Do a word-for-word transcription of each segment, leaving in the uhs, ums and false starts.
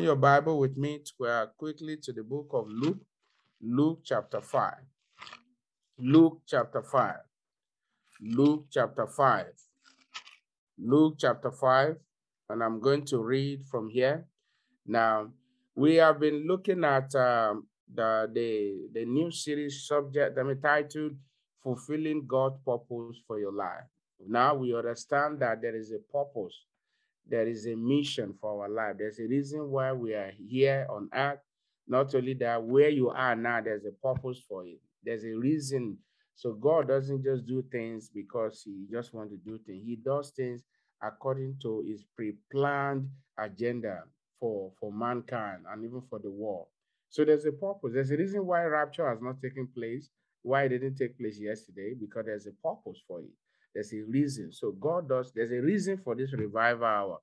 Your Bible with me to, uh, quickly to the book of Luke, Luke chapter five. Luke chapter five. Luke chapter five. Luke chapter five, and I'm going to read from here. Now, we have been looking at um, the, the, the new series subject that we titled Fulfilling God's Purpose for Your Life. Now we understand that there is a purpose. There is a mission for our life. There's a reason why we are here on earth. Not only that, where you are now, there's a purpose for it. There's a reason. So God doesn't just do things because he just wants to do things. He does things according to his pre-planned agenda for, for mankind and even for the world. So there's a purpose. There's a reason why rapture has not taken place, why it didn't take place yesterday, because there's a purpose for it. There's a reason. So God does, there's a reason for this revival hour.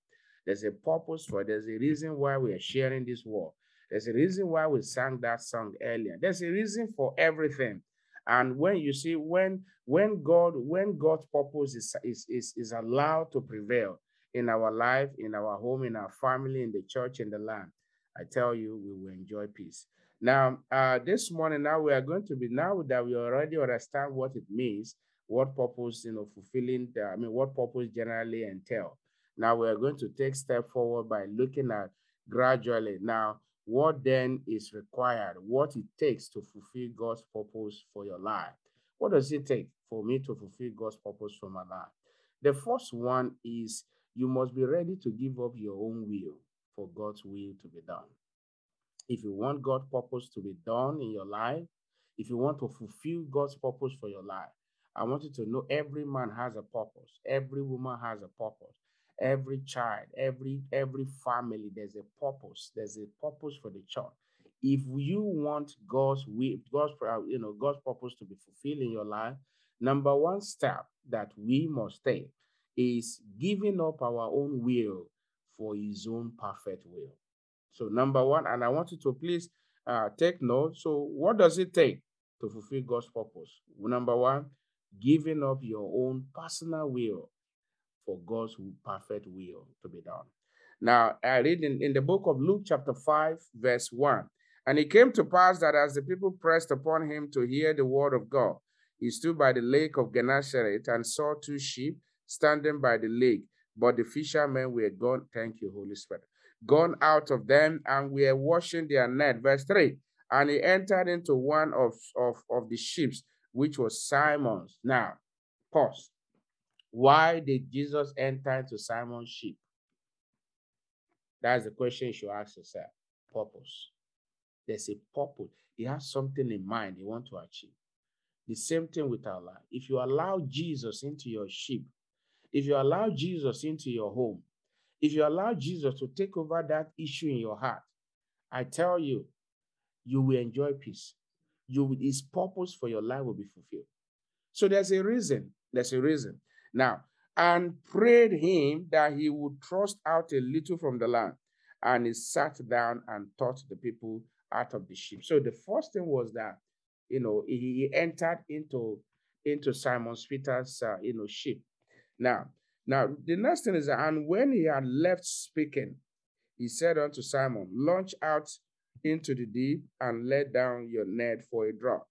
There's a purpose for it. There's a reason why we are sharing this word. There's a reason why we sang that song earlier. There's a reason for everything. And when you see, when when God, when God's purpose is, is, is, is allowed to prevail in our life, in our home, in our family, in the church, in the land, I tell you, we will enjoy peace. Now, uh, this morning, now we are going to be, now that we already understand what it means, what purpose, you know, fulfilling, the, I mean, what purpose generally entail. Now, we're going to take step forward by looking at gradually. Now, what then is required? What it takes to fulfill God's purpose for your life? What does it take for me to fulfill God's purpose for my life? The first one is you must be ready to give up your own will for God's will to be done. If you want God's purpose to be done in your life, if you want to fulfill God's purpose for your life, I want you to know every man has a purpose. Every woman has a purpose. Every child, every, every family, there's a purpose. There's a purpose for the church. If you want God's will, God's, you know, God's purpose to be fulfilled in your life, number one step that we must take is giving up our own will for his own perfect will. So number one, and I want you to please uh, take note. So what does it take to fulfill God's purpose? Number one, giving up your own personal will for God's perfect will to be done. Now, I read in, in the book of Luke chapter five, verse one. And it came to pass that as the people pressed upon him to hear the word of God, he stood by the lake of Gennesaret and saw two sheep standing by the lake. But the fishermen were gone, thank you, Holy Spirit, gone out of them and were washing their net. Verse three. And he entered into one of, of, of the sheep, which was Simon's. Now, pause. Why did Jesus enter into Simon's sheep? That's the question you should ask yourself. Purpose. There's a purpose. He has something in mind he wants to achieve. The same thing with our life. If you allow Jesus into your sheep, if you allow Jesus into your home, if you allow Jesus to take over that issue in your heart, I tell you, you will enjoy peace. You, his purpose for your life will be fulfilled. So there's a reason. There's a reason. Now, and prayed him that he would thrust out a little from the land. And he sat down and taught the people out of the ship. So the first thing was that, you know, he entered into, into Simon Peter's, uh, you know, ship. Now, now, the next thing is, that, and when he had left speaking, he said unto Simon, launch out into the deep and let down your net for a draught.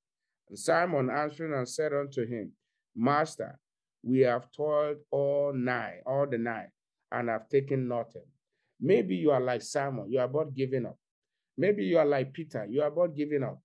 And Simon answering and said unto him, Master, we have toiled all night, all the night, and have taken nothing. Maybe you are like Simon, you are about giving up. Maybe you are like Peter, you are about giving up.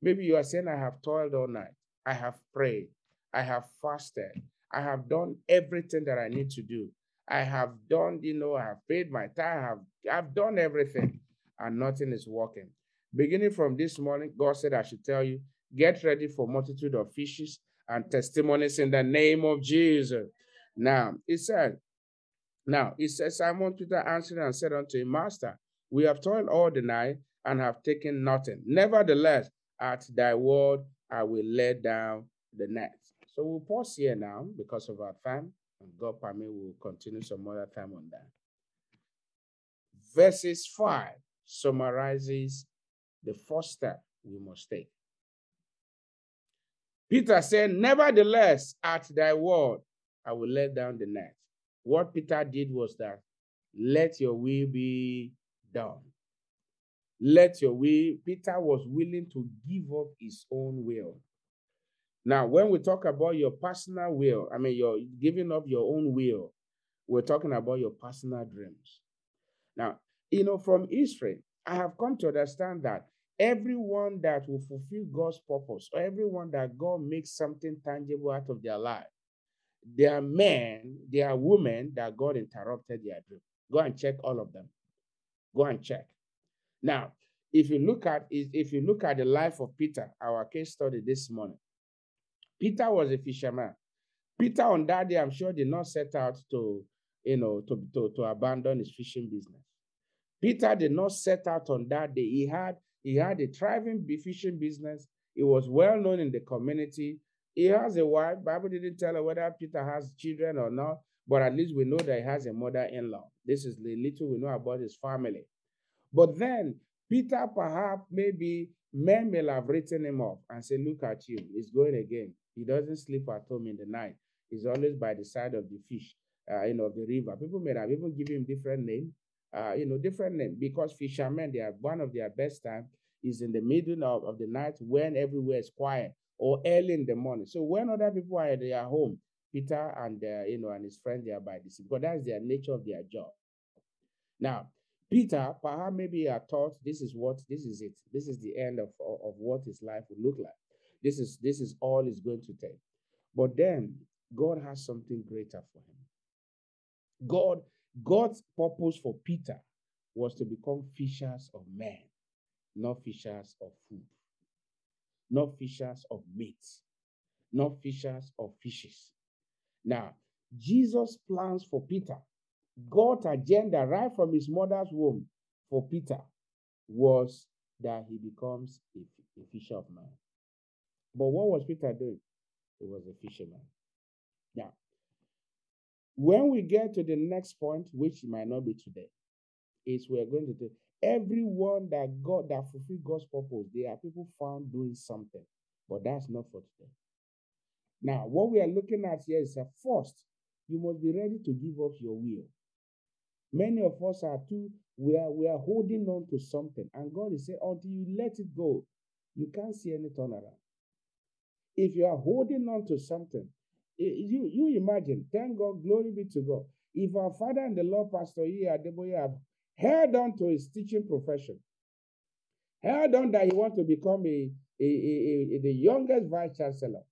Maybe you are saying, I have toiled all night. I have prayed. I have fasted. I have done everything that I need to do. I have done, you know, I have paid my tithe. I have, I've done everything. And nothing is working. Beginning from this morning, God said, I should tell you, get ready for multitude of fishes and testimonies in the name of Jesus. Now, he said, now, he said, Simon Peter answered and said unto him, Master, we have toiled all the night and have taken nothing. Nevertheless, at thy word, I will lay down the net. So we'll pause here now because of our time. And God permit, we'll continue some other time on that. Verses five. Summarizes the first step we must take. Peter said, nevertheless, at thy word, I will let down the net. What Peter did was that, let your will be done. let your will. Peter was willing to give up his own will. Now, when we talk about your personal will, I mean, you're giving up your own will, we're talking about your personal dreams. Now, you know, from Israel, I have come to understand that everyone that will fulfill God's purpose, or everyone that God makes something tangible out of their life, there are men, there are women that God interrupted their dream. Go and check all of them. Go and check. Now, if you look at, if you look at the life of Peter, our case study this morning, Peter was a fisherman. Peter on that day, I'm sure, did not set out to, you know, to, to, to abandon his fishing business. Peter did not set out on that day. He had, he had a thriving fishing business. He was well known in the community. He has a wife. Bible didn't tell her whether Peter has children or not, but at least we know that he has a mother-in-law. This is the little we know about his family. But then Peter, perhaps, maybe men may have written him off and say, look at you, he's going again. He doesn't sleep at home in the night. He's always by the side of the fish, uh, you know, of the river. People may have even given him different name, uh, you know, different name, because fishermen, they are one of their best time is in the middle of, of the night when everywhere is quiet, or early in the morning. So when other people are at their home, Peter and uh, you know and his friends, they are by the sea, because that's their nature of their job. Now, Peter, perhaps maybe are thought this is what this is it. This is the end of, of, of what his life will look like. This is this is all it's going to take. But then God has something greater for him. God, God's purpose for Peter was to become fishers of men, not fishers of food, not fishers of meat, not fishers of fishes. Now, Jesus' plans for Peter, God's agenda right from his mother's womb for Peter was that he becomes a, a fisher of men. But what was Peter doing? He was a fisherman. Now, when we get to the next point, which might not be today, is we are going to take everyone that God that fulfilled God's purpose. There are people found doing something, but that's not for today. Now, what we are looking at here is a first. You must be ready to give up your will. Many of us are too, we are, we are holding on to something. And God is saying, until you let it go, you can't see any turnaround. If you are holding on to something, you, you imagine, thank God, glory be to God. If our father and the Lord, Pastor E A. Adeboye, have held on to his teaching profession, held on that he wants to become a, a, a, a, the youngest vice chancellor,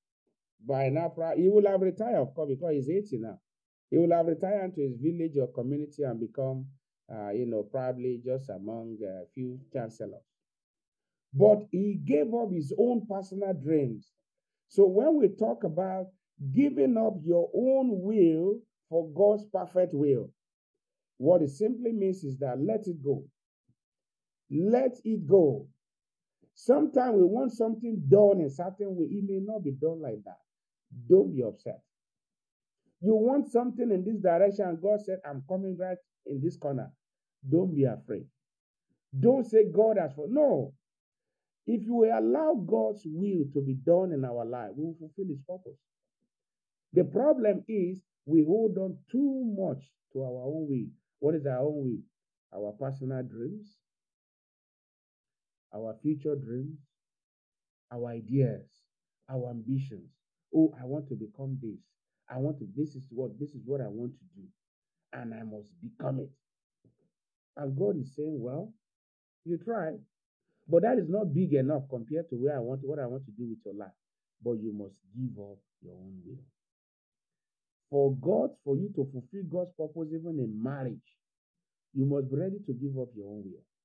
by now, he will have retired, of course, because he's eighty now. He will have retired to his village or community and become, uh, you know, probably just among a uh, few chancellors. But he gave up his own personal dreams. So when we talk about giving up your own will for God's perfect will, what it simply means is that let it go. Let it go. Sometimes we want something done in certain way. It may not be done like that. Don't be upset. You want something in this direction, and God said, I'm coming right in this corner. Don't be afraid. Don't say God has for no. If we allow God's will to be done in our life, we will fulfill his purpose. The problem is we hold on too much to our own will. What is our own will? Our personal dreams, our future dreams, our ideas, our ambitions. Oh, I want to become this. I want to, this is what, this is what I want to do. And I must become it. And God is saying, well, you try, but that is not big enough compared to where I want, what I want to do with your life. But you must give up your own will. For God, for you to fulfill God's purpose, even in marriage, you must be ready to give up your own will.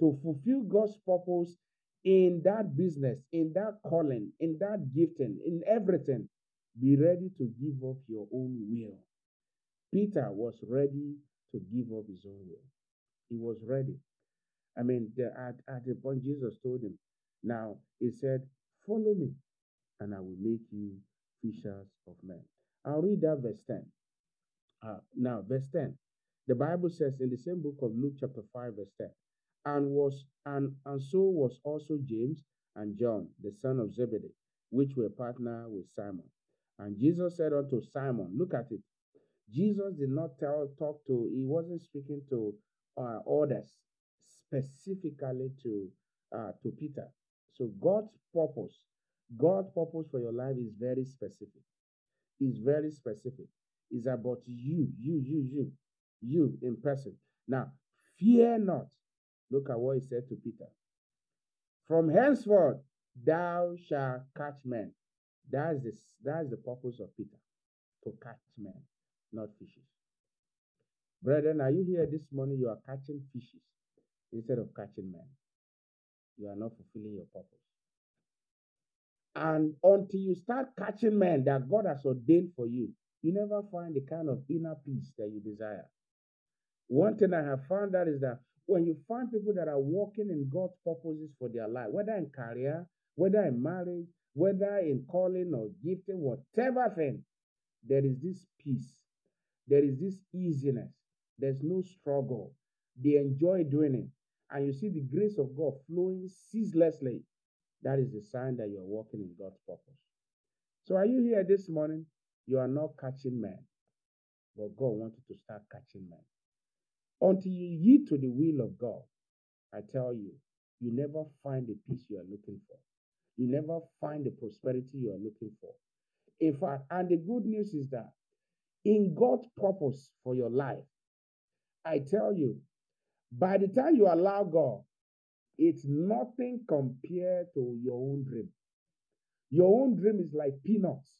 To fulfill God's purpose in that business, in that calling, in that gifting, in everything, be ready to give up your own will. Peter was ready to give up his own will. He was ready. I mean, the, at, at the point Jesus told him, now he said, follow me, and I will make you fishers of men. I'll read that verse ten. Uh, now, verse ten. The Bible says in the same book of Luke chapter five, verse ten, And was and, and so was also James and John, the son of Zebedee, which were partner with Simon. And Jesus said unto Simon, look at it. Jesus did not tell, talk to, he wasn't speaking to uh, others specifically to uh, to Peter. So God's purpose, God's purpose for your life is very specific. It's very specific. It's about you, you, you, you, you in person. Now, fear not. Look at what he said to Peter. From henceforth, thou shalt catch men. That's the, that's the purpose of Peter, to catch men, not fishes. Brethren, are you here this morning? You are catching fishes instead of catching men. You are not fulfilling your purpose. And until you start catching men that God has ordained for you, you never find the kind of inner peace that you desire. One thing I have found out is that when you find people that are walking in God's purposes for their life, whether in career, whether in marriage, whether in calling or gifting, whatever thing, there is this peace. There is this easiness. There's no struggle. They enjoy doing it. And you see the grace of God flowing ceaselessly. That is the sign that you're walking in God's purpose. So are you here this morning? You are not catching men. But God wants you to start catching men. Until you yield to the will of God, I tell you, you never find the peace you are looking for. You never find the prosperity you are looking for. In fact, and the good news is that in God's purpose for your life, I tell you, by the time you allow God, it's nothing compared to your own dream. Your own dream is like peanuts.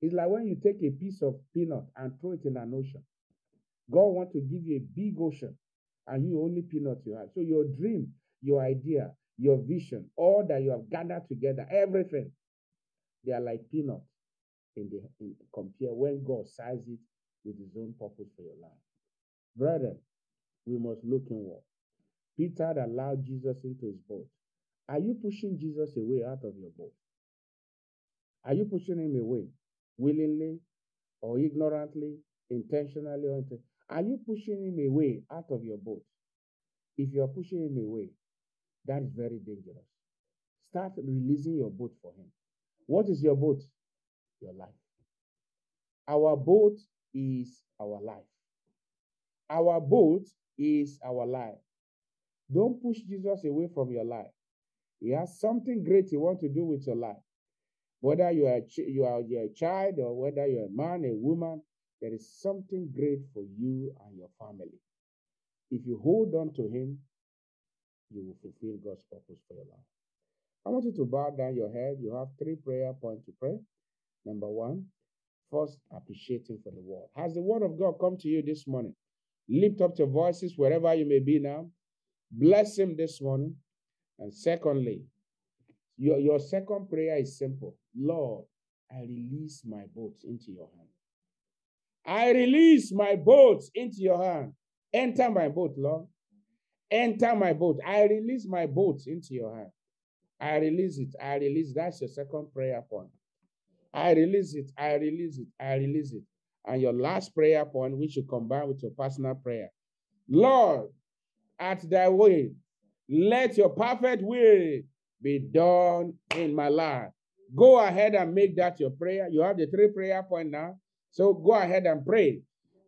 It's like when you take a piece of peanut and throw it in an ocean. God wants to give you a big ocean, and you only peanut you have. So your dream, your idea, your vision, all that you have gathered together, everything, they are like peanuts in the in, compare when God sizes it with his own purpose for your life. Brethren, we must look inward. Peter allowed Jesus into his boat. Are you pushing Jesus away out of your boat? Are you pushing him away willingly or ignorantly, intentionally or intentionally? Are you pushing him away out of your boat? If you are pushing him away, that is very dangerous. Start releasing your boat for him. What is your boat? Your life. Our boat is our life. Our boat is our life. Don't push Jesus away from your life. He has something great he wants to do with your life. Whether you are, ch- you are you're a child or whether you're a man, a woman, there is something great for you and your family. If you hold on to him, you will fulfill God's purpose for your life. I want you to bow down your head. You have three prayer points to pray. Number one, first, appreciating for the word. Has the word of God come to you this morning? Lift up your voices wherever you may be now. Bless him this morning. And secondly, your, your second prayer is simple. Lord, I release my boat into your hand. I release my boat into your hand. Enter my boat, Lord. Enter my boat. I release my boat into your hand. I release it. I release. That's your second prayer point. I release it. I release it. I release it. And your last prayer point, which you combine with your personal prayer. Lord, at thy will, let your perfect will be done in my life. Go ahead and make that your prayer. You have the three prayer points now. So go ahead and pray.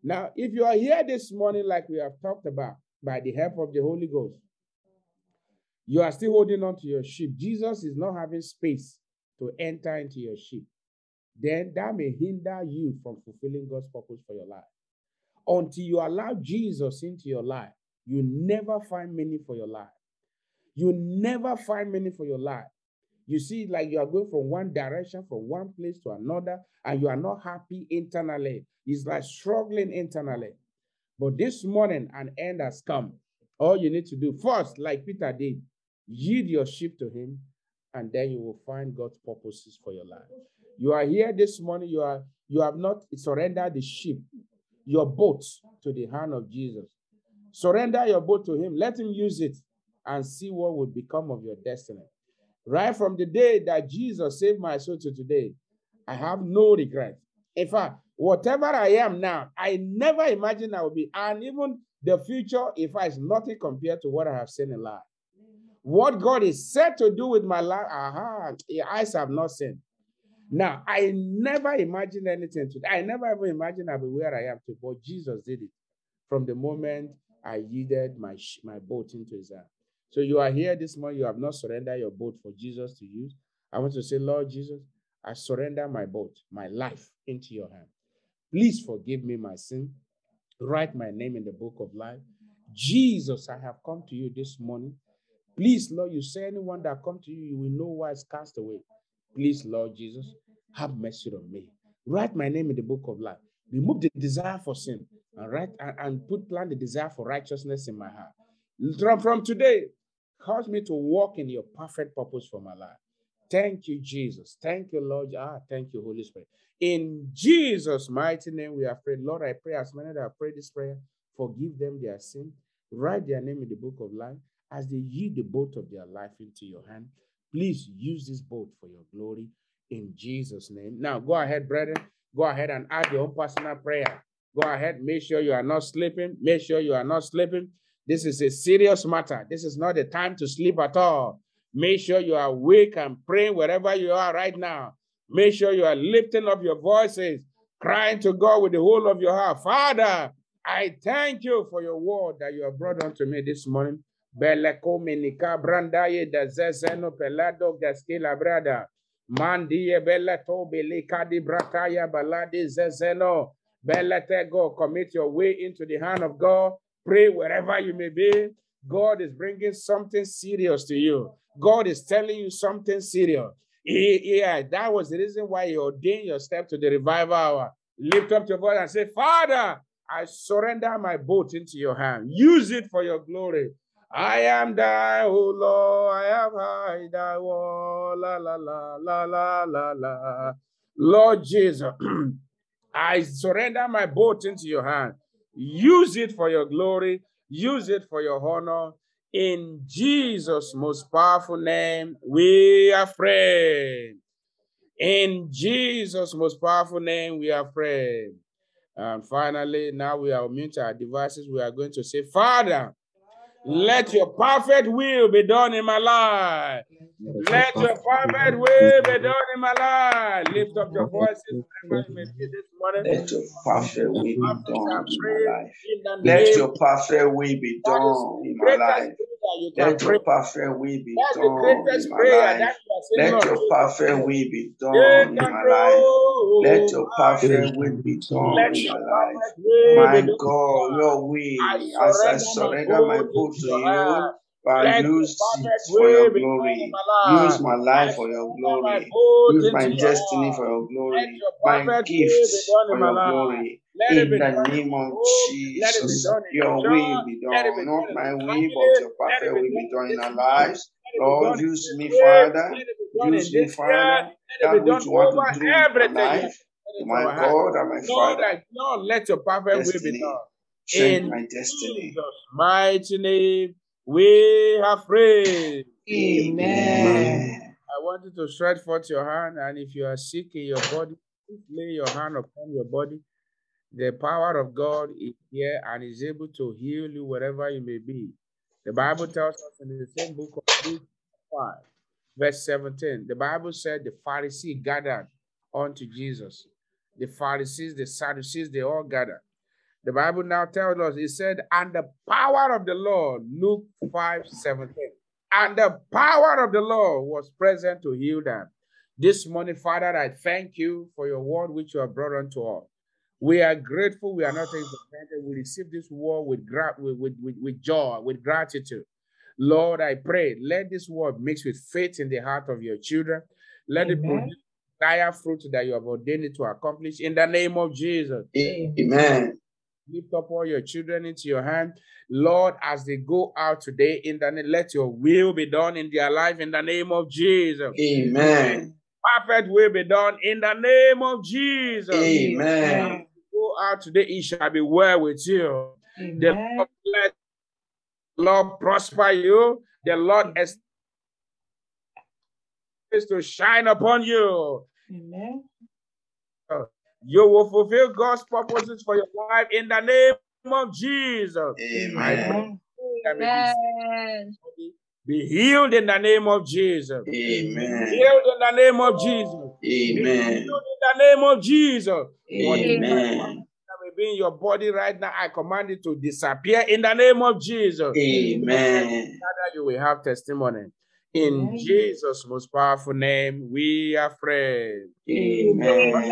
Now, if you are here this morning, like we have talked about, by the help of the Holy Ghost, you are still holding on to your ship. Jesus is not having space to enter into your ship. Then that may hinder you from fulfilling God's purpose for your life. Until you allow Jesus into your life, you never find meaning for your life. You never find meaning for your life. You see, like you are going from one direction, from one place to another, and you are not happy internally. It's like struggling internally. But this morning, an end has come. All you need to do, first, like Peter did, yield your ship to him, and then you will find God's purposes for your life. You are here this morning, you are you have not surrendered the ship, your boat, to the hand of Jesus. Surrender your boat to him. Let him use it and see what would become of your destiny. Right from the day that Jesus saved my soul to today, I have no regret. In fact, whatever I am now, I never imagined I would be. And even the future, in fact, is nothing compared to what I have seen in life. What God is set to do with my life, aha, your eyes have not seen. Now, I never imagined anything today. I never even imagined I'd be where I am today, but Jesus did it from the moment I yielded my, my boat into his hand. So you are here this morning, you have not surrendered your boat for Jesus to use. I want to say, Lord Jesus, I surrender my boat, my life into your hand. Please forgive me my sin. Write my name in the book of life. Jesus, I have come to you this morning. Please, Lord, you say anyone that comes to you, you will know why it's cast away. Please, Lord Jesus, have mercy on me. Write my name in the book of life. Remove the desire for sin and write and, and put plant the desire for righteousness in my heart. From, from today, cause me to walk in your perfect purpose for my life. Thank you, Jesus. Thank you, Lord. Ah, thank you, Holy Spirit. In Jesus' mighty name, we are praying. Lord, I pray as many that have prayed this prayer, forgive them their sin. Write their name in the book of life as they yield the boat of their life into your hand. Please use this boat for your glory in Jesus' name. Now, go ahead, brethren. Go ahead and add your own personal prayer. Go ahead. Make sure you are not sleeping. Make sure you are not sleeping. This is a serious matter. This is not the time to sleep at all. Make sure you are awake and praying wherever you are right now. Make sure you are lifting up your voices, crying to God with the whole of your heart. Father, I thank you for your word that you have brought unto me this morning. Mandiye bella to bele kadi brakaya baladi zezeno bella tego. Commit your way into the hand of God. Pray wherever you may be. God is bringing something serious to you. God is telling you something serious. Yeah, that was the reason why you ordained your step to the revival hour. Lift up your voice and say, Father, I surrender my boat into your hand. Use it for your glory. I am thy, O Lord, I have high thy wall, la, la, la, la, la, la, la. Lord Jesus, I surrender my boat into your hand. Use it for your glory. Use it for your honor. In Jesus' most powerful name, we are praying. In Jesus' most powerful name, we are praying. And finally, now we are mute our devices. We are going to say, Father, let your perfect will be done in my life. Let your perfect will be done in my life. Lift up your voices. Let your perfect will be done in my life. Let your perfect will be done in my life. Let your perfect will be done in my life. Let your perfect will be done in my life. Let your perfect will be done in my life. My God, your will, as I surrender my boat to you, but use it for your glory. Use my life for your glory. Use my destiny for your glory. My gifts for your glory. In the name of Jesus, your will be done. Not my will, but your perfect will be done in our lives. Lord, use me, Father. Use me, Father. That which you want to do in my life. My God and my Father. Lord, let your perfect will be done. Change my destiny. In Jesus' mighty name, we have prayed. Amen. I want you to stretch forth your hand, and if you are sick in your body, lay your hand upon your body. The power of God is here and is able to heal you wherever you may be. The Bible tells us in the same book of Luke five, verse seventeen, the Bible said the Pharisees gathered unto Jesus. The Pharisees, the Sadducees, they all gathered. The Bible now tells us, it said, and the power of the Lord, Luke five seventeen, and the power of the Lord was present to heal them. This morning, Father, I thank you for your word which you have brought unto us. We are grateful. We are not excited. We receive this word with, gra- with, with, with, with joy, with gratitude. Lord, I pray, let this word mix with faith in the heart of your children. Let Amen. It produce dire fruit that you have ordained it to accomplish in the name of Jesus. Amen. Lift up all your children into your hand. Lord, as they go out today, in the name, let your will be done in their life in the name of Jesus. Amen. Perfect will be done in the name of Jesus. Amen. As you go out today, it shall be well with you. Amen. The Lord, let the Lord prosper you. The Lord is to shine upon you. Amen. You will fulfill God's purposes for your life in the name of Jesus. Amen. Amen. Be healed in the name of Jesus. Amen. Be healed in the name of Jesus. Amen. Be healed in the name of Jesus. Amen. be in your body right now, I command it to disappear in the name of Jesus. Amen. You will have testimony. In Amen. Jesus' most powerful name, we are free. Amen.